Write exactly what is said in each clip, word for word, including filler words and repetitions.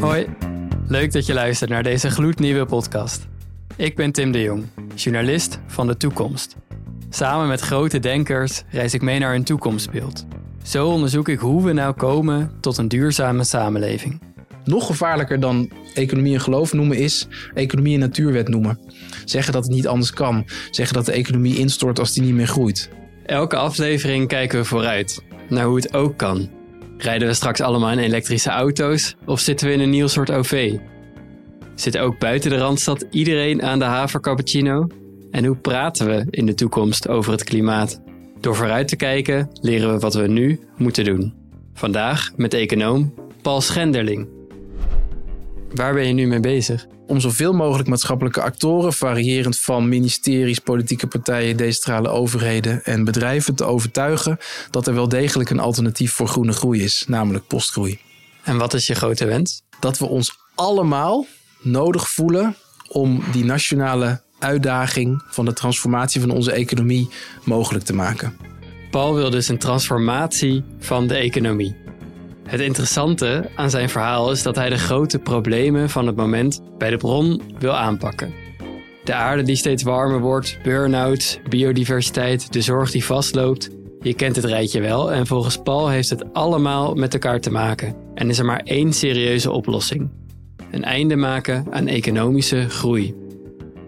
Hoi, leuk dat je luistert naar deze gloednieuwe podcast. Ik ben Tim de Jong, journalist van de toekomst. Samen met grote denkers reis ik mee naar hun toekomstbeeld. Zo onderzoek ik hoe we nou komen tot een duurzame samenleving. Nog gevaarlijker dan economie en geloof noemen is economie en natuurwet noemen. Zeggen dat het niet anders kan. Zeggen dat de economie instort als die niet meer groeit. Elke aflevering kijken we vooruit naar hoe het ook kan. Rijden we straks allemaal in elektrische auto's of zitten we in een nieuw soort O V? Zit ook buiten de Randstad iedereen aan de havercappuccino? En hoe praten we in de toekomst over het klimaat? Door vooruit te kijken leren we wat we nu moeten doen. Vandaag met econoom Paul Schenderling. Waar ben je nu mee bezig? Om zoveel mogelijk maatschappelijke actoren, variërend van ministeries, politieke partijen, decentrale overheden en bedrijven, te overtuigen dat er wel degelijk een alternatief voor groene groei is, namelijk postgroei. En wat is je grote wens? Dat we ons allemaal nodig voelen om die nationale uitdaging van de transformatie van onze economie mogelijk te maken. Paul wil dus een transformatie van de economie. Het interessante aan zijn verhaal is dat hij de grote problemen van het moment bij de bron wil aanpakken. De aarde die steeds warmer wordt, burn-outs, biodiversiteit, de zorg die vastloopt. Je kent het rijtje wel en volgens Paul heeft het allemaal met elkaar te maken. En is er maar één serieuze oplossing. Een einde maken aan economische groei.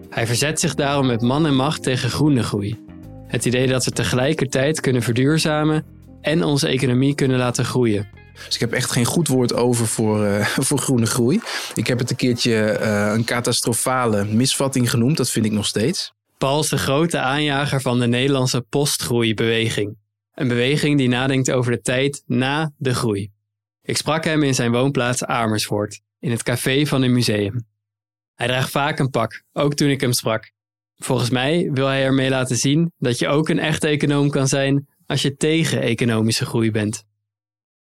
Hij verzet zich daarom met man en macht tegen groene groei. Het idee dat we tegelijkertijd kunnen verduurzamen en onze economie kunnen laten groeien. Dus ik heb echt geen goed woord over voor, uh, voor groene groei. Ik heb het een keertje uh, een catastrofale misvatting genoemd. Dat vind ik nog steeds. Paul is de grote aanjager van de Nederlandse postgroeibeweging. Een beweging die nadenkt over de tijd na de groei. Ik sprak hem in zijn woonplaats Amersfoort, in het café van een museum. Hij draagt vaak een pak, ook toen ik hem sprak. Volgens mij wil hij ermee laten zien dat je ook een echte econoom kan zijn als je tegen economische groei bent.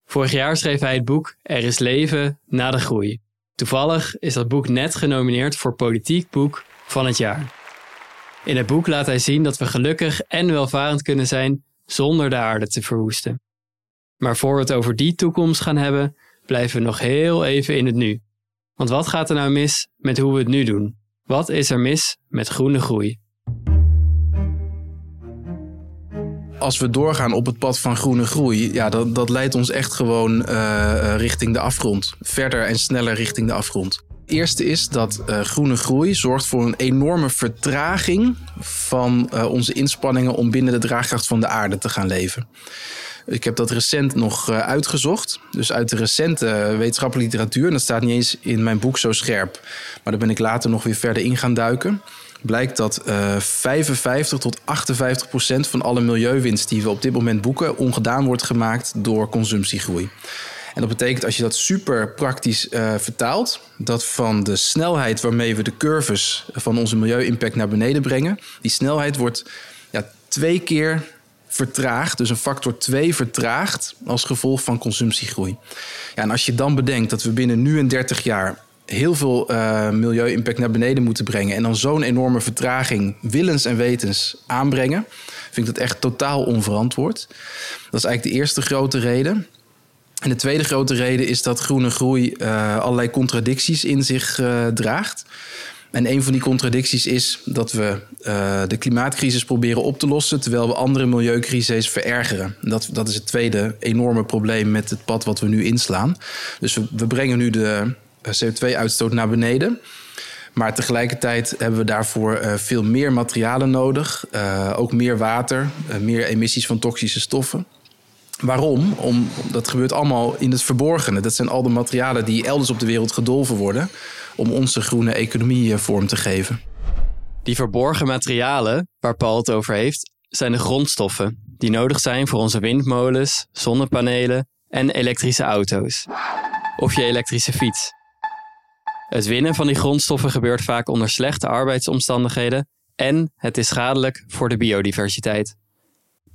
Vorig jaar schreef hij het boek Er is leven na de groei. Toevallig is dat boek net genomineerd voor Politiek Boek van het jaar. In het boek laat hij zien dat we gelukkig en welvarend kunnen zijn zonder de aarde te verwoesten. Maar voor we het over die toekomst gaan hebben, blijven we nog heel even in het nu. Want wat gaat er nou mis met hoe we het nu doen? Wat is er mis met groene groei? Als we doorgaan op het pad van groene groei, ja, dat, dat leidt ons echt gewoon uh, richting de afgrond. Verder en sneller richting de afgrond. Het eerste is dat uh, groene groei zorgt voor een enorme vertraging van uh, onze inspanningen om binnen de draagkracht van de aarde te gaan leven. Ik heb dat recent nog uh, uitgezocht. Dus uit de recente wetenschappelijke literatuur, en dat staat niet eens in mijn boek zo scherp, maar daar ben ik later nog weer verder in gaan duiken, blijkt dat uh, vijfenvijftig tot achtenvijftig procent van alle milieuwinst die we op dit moment boeken ongedaan wordt gemaakt door consumptiegroei. En dat betekent, als je dat super praktisch uh, vertaalt, dat van de snelheid waarmee we de curves van onze milieu-impact naar beneden brengen, die snelheid wordt ja, twee keer vertraagd, dus een factor twee vertraagd als gevolg van consumptiegroei. Ja, en als je dan bedenkt dat we binnen nu en dertig jaar... heel veel uh, milieu-impact naar beneden moeten brengen en dan zo'n enorme vertraging willens en wetens aanbrengen, vind ik dat echt totaal onverantwoord. Dat is eigenlijk de eerste grote reden. En de tweede grote reden is dat groene groei uh, allerlei contradicties in zich uh, draagt. En een van die contradicties is dat we uh, de klimaatcrisis proberen op te lossen terwijl we andere milieucrises verergeren. Dat, dat is het tweede enorme probleem met het pad wat we nu inslaan. Dus we, we brengen nu de C O twee uitstoot naar beneden. Maar tegelijkertijd hebben we daarvoor uh, veel meer materialen nodig. Uh, ook meer water, uh, meer emissies van toxische stoffen. Waarom? Om, dat gebeurt allemaal in het verborgene. Dat zijn al de materialen die elders op de wereld gedolven worden om onze groene economie uh, vorm te geven. Die verborgen materialen, waar Paul het over heeft, zijn de grondstoffen die nodig zijn voor onze windmolens, zonnepanelen en elektrische auto's. Of je elektrische fiets. Het winnen van die grondstoffen gebeurt vaak onder slechte arbeidsomstandigheden en het is schadelijk voor de biodiversiteit.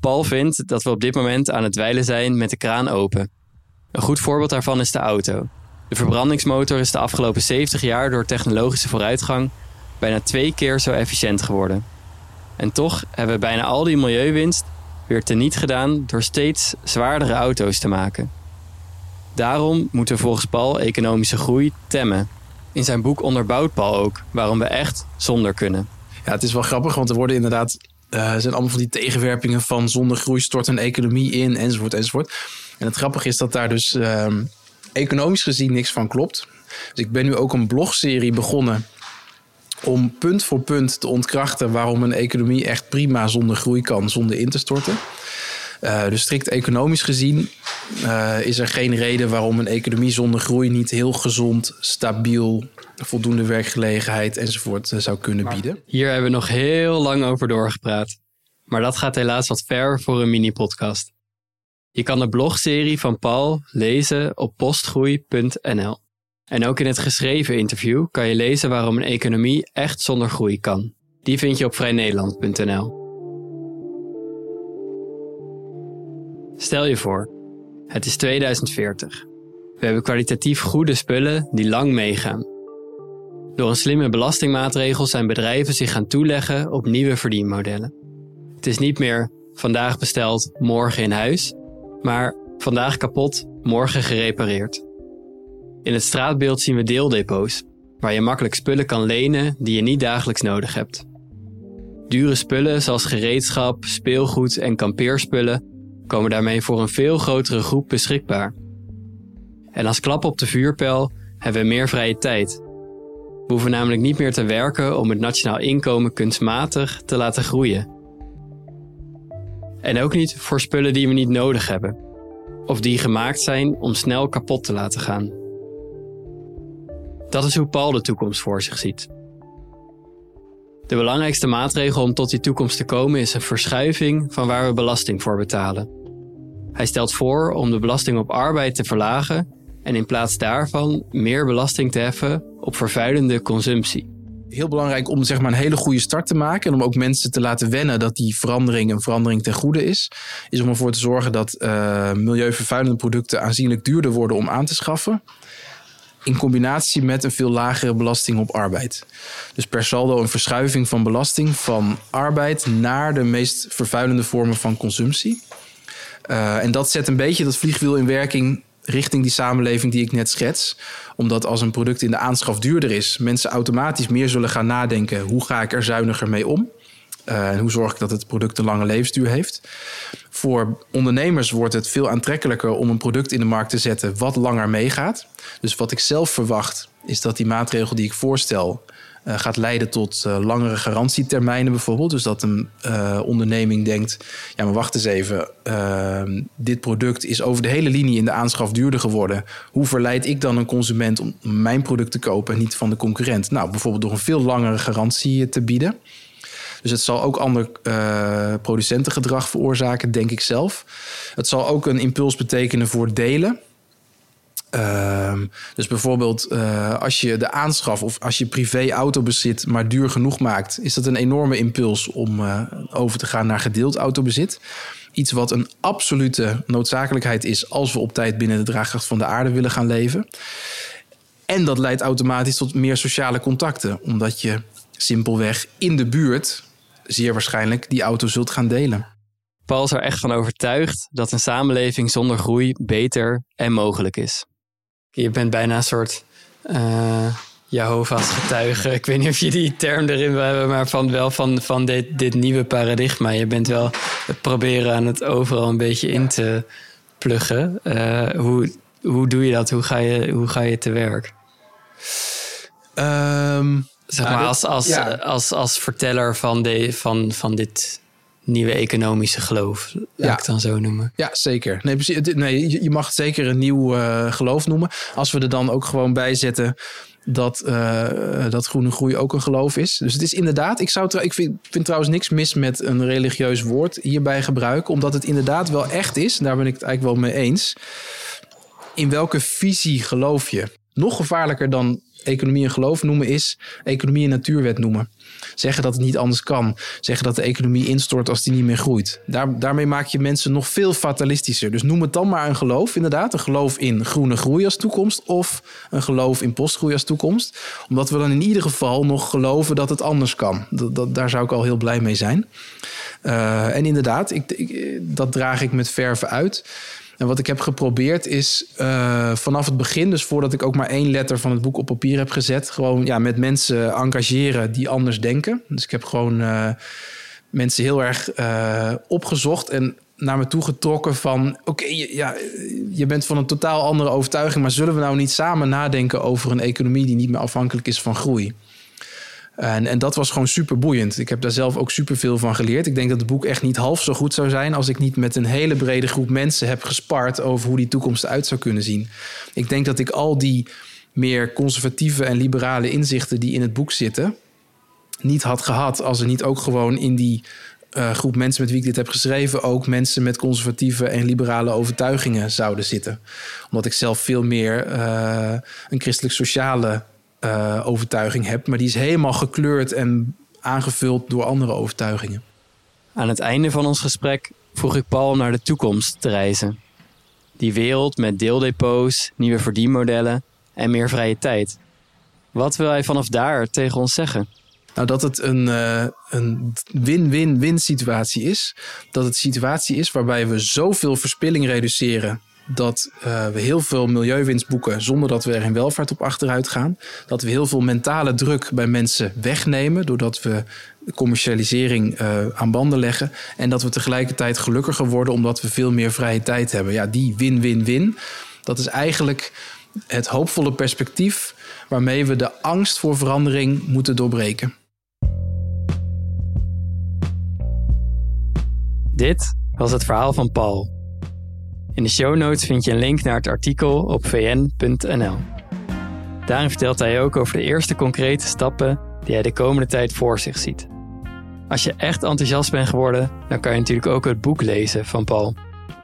Paul vindt dat we op dit moment aan het dweilen zijn met de kraan open. Een goed voorbeeld daarvan is de auto. De verbrandingsmotor is de afgelopen zeventig jaar door technologische vooruitgang bijna twee keer zo efficiënt geworden. En toch hebben we bijna al die milieuwinst weer teniet gedaan door steeds zwaardere auto's te maken. Daarom moeten we volgens Paul economische groei temmen. In zijn boek onderbouwt Paul ook waarom we echt zonder kunnen. Ja, het is wel grappig, want er worden inderdaad... Uh, zijn allemaal van die tegenwerpingen van zonder groei stort een economie in, enzovoort, enzovoort. En het grappige is dat daar dus uh, economisch gezien niks van klopt. Dus ik ben nu ook een blogserie begonnen om punt voor punt te ontkrachten waarom een economie echt prima zonder groei kan, zonder in te storten. Uh, dus strikt economisch gezien uh, is er geen reden waarom een economie zonder groei niet heel gezond, stabiel, voldoende werkgelegenheid enzovoort uh, zou kunnen bieden. Hier hebben we nog heel lang over doorgepraat. Maar dat gaat helaas wat ver voor een mini-podcast. Je kan de blogserie van Paul lezen op postgroei punt n l. En ook in het geschreven interview kan je lezen waarom een economie echt zonder groei kan. Die vind je op vrij nederland punt n l. Stel je voor, het is tweeduizend veertig. We hebben kwalitatief goede spullen die lang meegaan. Door een slimme belastingmaatregel zijn bedrijven zich gaan toeleggen op nieuwe verdienmodellen. Het is niet meer vandaag besteld, morgen in huis, maar vandaag kapot, morgen gerepareerd. In het straatbeeld zien we deeldepots, waar je makkelijk spullen kan lenen die je niet dagelijks nodig hebt. Dure spullen zoals gereedschap, speelgoed en kampeerspullen komen daarmee voor een veel grotere groep beschikbaar. En als klap op de vuurpijl hebben we meer vrije tijd. We hoeven namelijk niet meer te werken om het nationaal inkomen kunstmatig te laten groeien. En ook niet voor spullen die we niet nodig hebben, of die gemaakt zijn om snel kapot te laten gaan. Dat is hoe Paul de toekomst voor zich ziet. De belangrijkste maatregel om tot die toekomst te komen is een verschuiving van waar we belasting voor betalen. Hij stelt voor om de belasting op arbeid te verlagen en in plaats daarvan meer belasting te heffen op vervuilende consumptie. Heel belangrijk om zeg maar een hele goede start te maken en om ook mensen te laten wennen dat die verandering een verandering ten goede is, is om ervoor te zorgen dat uh, milieuvervuilende producten aanzienlijk duurder worden om aan te schaffen, in combinatie met een veel lagere belasting op arbeid. Dus per saldo een verschuiving van belasting van arbeid naar de meest vervuilende vormen van consumptie. Uh, en dat zet een beetje dat vliegwiel in werking richting die samenleving die ik net schets. Omdat als een product in de aanschaf duurder is, mensen automatisch meer zullen gaan nadenken, hoe ga ik er zuiniger mee om? Uh, en hoe zorg ik dat het product een lange levensduur heeft? Voor ondernemers wordt het veel aantrekkelijker om een product in de markt te zetten wat langer meegaat. Dus wat ik zelf verwacht is dat die maatregel die ik voorstel uh, gaat leiden tot uh, langere garantietermijnen bijvoorbeeld. Dus dat een uh, onderneming denkt, ja maar wacht eens even, uh, dit product is over de hele linie in de aanschaf duurder geworden. Hoe verleid ik dan een consument om mijn product te kopen en niet van de concurrent? Nou, bijvoorbeeld door een veel langere garantie te bieden. Dus het zal ook ander uh, producentengedrag veroorzaken, denk ik zelf. Het zal ook een impuls betekenen voor delen. Uh, dus bijvoorbeeld uh, als je de aanschaf of als je privé autobezit maar duur genoeg maakt, is dat een enorme impuls om uh, over te gaan naar gedeeld autobezit. Iets wat een absolute noodzakelijkheid is als we op tijd binnen de draagkracht van de aarde willen gaan leven. En dat leidt automatisch tot meer sociale contacten, omdat je simpelweg in de buurt zeer waarschijnlijk die auto zult gaan delen. Paul is er echt van overtuigd dat een samenleving zonder groei beter en mogelijk is. Je bent bijna een soort uh, Jehovah's getuige. Ik weet niet of je die term erin wil hebben, maar van, wel van, van dit, dit nieuwe paradigma. Je bent wel het proberen aan het overal een beetje in te pluggen. Uh, hoe, hoe doe je dat? Hoe ga je, hoe ga je te werk? Um... Zeg maar, als, als, ja. als, als verteller van, de, van, van dit nieuwe economische geloof, laat ja. ik het dan zo noemen. Ja, zeker. Nee, precies, nee, je mag het zeker een nieuw uh, geloof noemen. Als we er dan ook gewoon bij zetten dat, uh, dat groene groei ook een geloof is. Dus het is inderdaad, ik, zou, ik vind, vind trouwens niks mis met een religieus woord hierbij gebruiken, omdat het inderdaad wel echt is, daar ben ik het eigenlijk wel mee eens. In welke visie geloof je? Nog gevaarlijker dan economie en geloof noemen is economie en natuurwet noemen. Zeggen dat het niet anders kan. Zeggen dat de economie instort als die niet meer groeit. Daar, daarmee maak je mensen nog veel fatalistischer. Dus noem het dan maar een geloof, inderdaad. Een geloof in groene groei als toekomst of een geloof in postgroei als toekomst. Omdat we dan in ieder geval nog geloven dat het anders kan. Dat, dat, daar zou ik al heel blij mee zijn. Uh, en inderdaad, ik, ik, dat draag ik met verve uit. En wat ik heb geprobeerd is uh, vanaf het begin, dus voordat ik ook maar één letter van het boek op papier heb gezet, gewoon ja, met mensen engageren die anders denken. Dus ik heb gewoon uh, mensen heel erg uh, opgezocht en naar me toe getrokken van oké, je, ja, je bent van een totaal andere overtuiging, maar zullen we nou niet samen nadenken over een economie die niet meer afhankelijk is van groei? En, en dat was gewoon super boeiend. Ik heb daar zelf ook super veel van geleerd. Ik denk dat het boek echt niet half zo goed zou zijn als ik niet met een hele brede groep mensen heb gespart over hoe die toekomst eruit zou kunnen zien. Ik denk dat ik al die meer conservatieve en liberale inzichten die in het boek zitten niet had gehad als er niet ook gewoon in die uh, groep mensen met wie ik dit heb geschreven ook mensen met conservatieve en liberale overtuigingen zouden zitten. Omdat ik zelf veel meer uh, een christelijk-sociale Uh, overtuiging heb, maar die is helemaal gekleurd en aangevuld door andere overtuigingen. Aan het einde van ons gesprek vroeg ik Paul om naar de toekomst te reizen. Die wereld met deeldepots, nieuwe verdienmodellen en meer vrije tijd. Wat wil hij vanaf daar tegen ons zeggen? Nou, dat het een, uh, een win-win-win situatie is. Dat het een situatie is waarbij we zoveel verspilling reduceren dat uh, we heel veel milieuwinst boeken zonder dat we er in welvaart op achteruit gaan. Dat we heel veel mentale druk bij mensen wegnemen doordat we commercialisering uh, aan banden leggen. En dat we tegelijkertijd gelukkiger worden omdat we veel meer vrije tijd hebben. Ja, die win-win-win, dat is eigenlijk het hoopvolle perspectief waarmee we de angst voor verandering moeten doorbreken. Dit was het verhaal van Paul. In de show notes vind je een link naar het artikel op v n punt n l. Daarin vertelt hij ook over de eerste concrete stappen die hij de komende tijd voor zich ziet. Als je echt enthousiast bent geworden, dan kan je natuurlijk ook het boek lezen van Paul.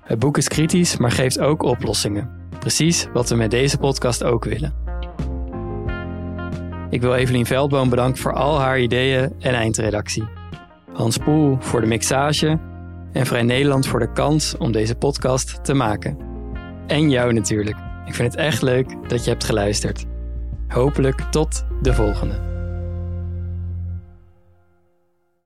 Het boek is kritisch, maar geeft ook oplossingen. Precies wat we met deze podcast ook willen. Ik wil Evelien Veldboom bedanken voor al haar ideeën en eindredactie. Hans Poel voor de mixage en Vrij Nederland voor de kans om deze podcast te maken. En jou natuurlijk. Ik vind het echt leuk dat je hebt geluisterd. Hopelijk tot de volgende.